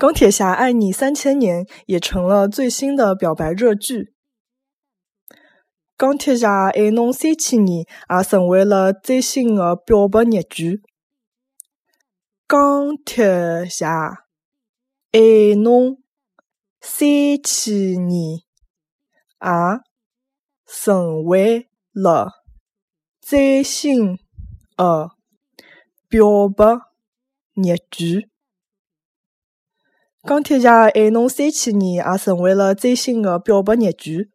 钢铁侠爱你3000年也成了最新的表白热剧。钢铁侠爱侬3000年也成为了最新的表白热剧。钢铁侠爱侬3000年也成为了最新的表白热剧。钢铁侠爱侬3000年也成为了最新的表白热剧。